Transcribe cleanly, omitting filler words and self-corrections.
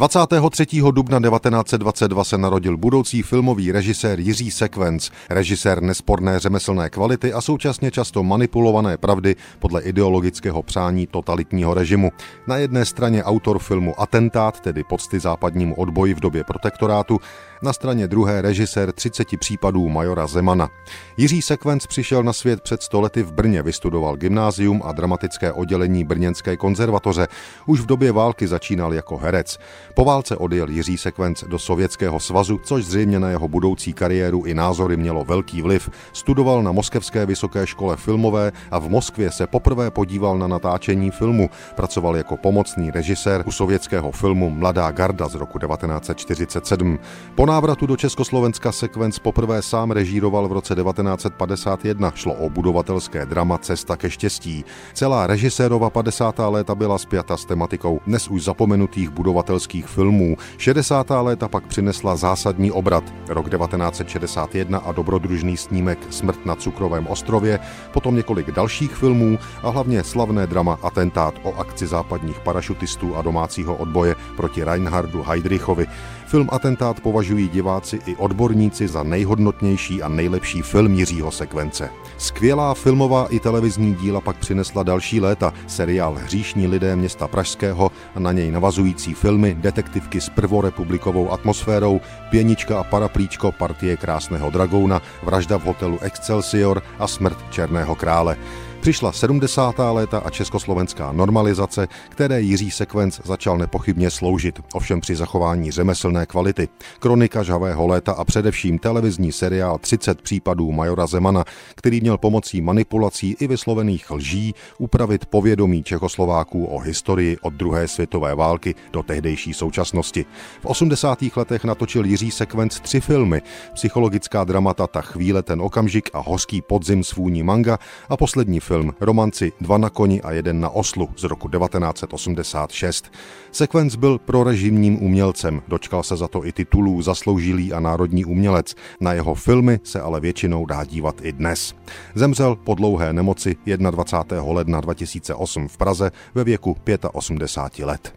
23. dubna 1922 se narodil budoucí filmový režisér Jiří Sequens, režisér nesporné řemeslné kvality a současně často manipulované pravdy podle ideologického přání totalitního režimu. Na jedné straně autor filmu Atentát, tedy pocty západnímu odboji v době protektorátu, na straně druhé režisér 30 případů Majora Zemana. Jiří Sequens přišel na svět před 100 lety v Brně, vystudoval gymnázium a dramatické oddělení brněnské konzervatoře. Už v době války začínal jako herec. Po válce odjel Jiří Sequens do Sovětského svazu, což zřejmě na jeho budoucí kariéru i názory mělo velký vliv. Studoval na Moskevské vysoké škole filmové a v Moskvě se poprvé podíval na natáčení filmu. Pracoval jako pomocný režisér u sovětského filmu Mladá garda z roku 1947. Po návratu do Československa Sequens poprvé sám režíroval v roce 1951. Šlo o budovatelské drama Cesta ke štěstí. Celá režisérova 50. léta byla spjata s tematikou dnes už zapomenutých budovatelských filmů. 60. léta pak přinesla zásadní obrat. Rok 1961 a dobrodružný snímek Smrt na cukrovém ostrově, potom několik dalších filmů a hlavně slavné drama Atentát o akci západních parašutistů a domácího odboje proti Reinhardu Heydrichovi. Film Atentát považují diváci i odborníci za nejhodnotnější a nejlepší film Jiřího Sequence. Skvělá filmová i televizní díla pak přinesla další léta, seriál Hříšní lidé města Pražského a na něj navazující filmy, detektivky s prvorepublikovou atmosférou, Pěnička a paraplíčko, Partie krásného dragouna, Vražda v hotelu Excelsior a Smrt černého krále. Přišla 70. léta a československá normalizace, které Jiří Sequens začal nepochybně sloužit, ovšem při zachování řemeslné kvality. Kronika žhavého léta a především televizní seriál 30 případů Majora Zemana, který měl pomocí manipulací i vyslovených lží upravit povědomí Čechoslováků o historii od druhé světové války do tehdejší současnosti. V 80. letech natočil Jiří Sequens 3 filmy, psychologická dramata Ta chvíle ten okamžik a Horský podzim svůj manga a poslední film Romanci dva na koni a jeden na oslu z roku 1986. Sequens byl prorežimním umělcem, dočkal se za to i titulů zasloužilý a národní umělec. Na jeho filmy se ale většinou dá dívat i dnes. Zemřel po dlouhé nemoci 21. ledna 2008 v Praze ve věku 85 let.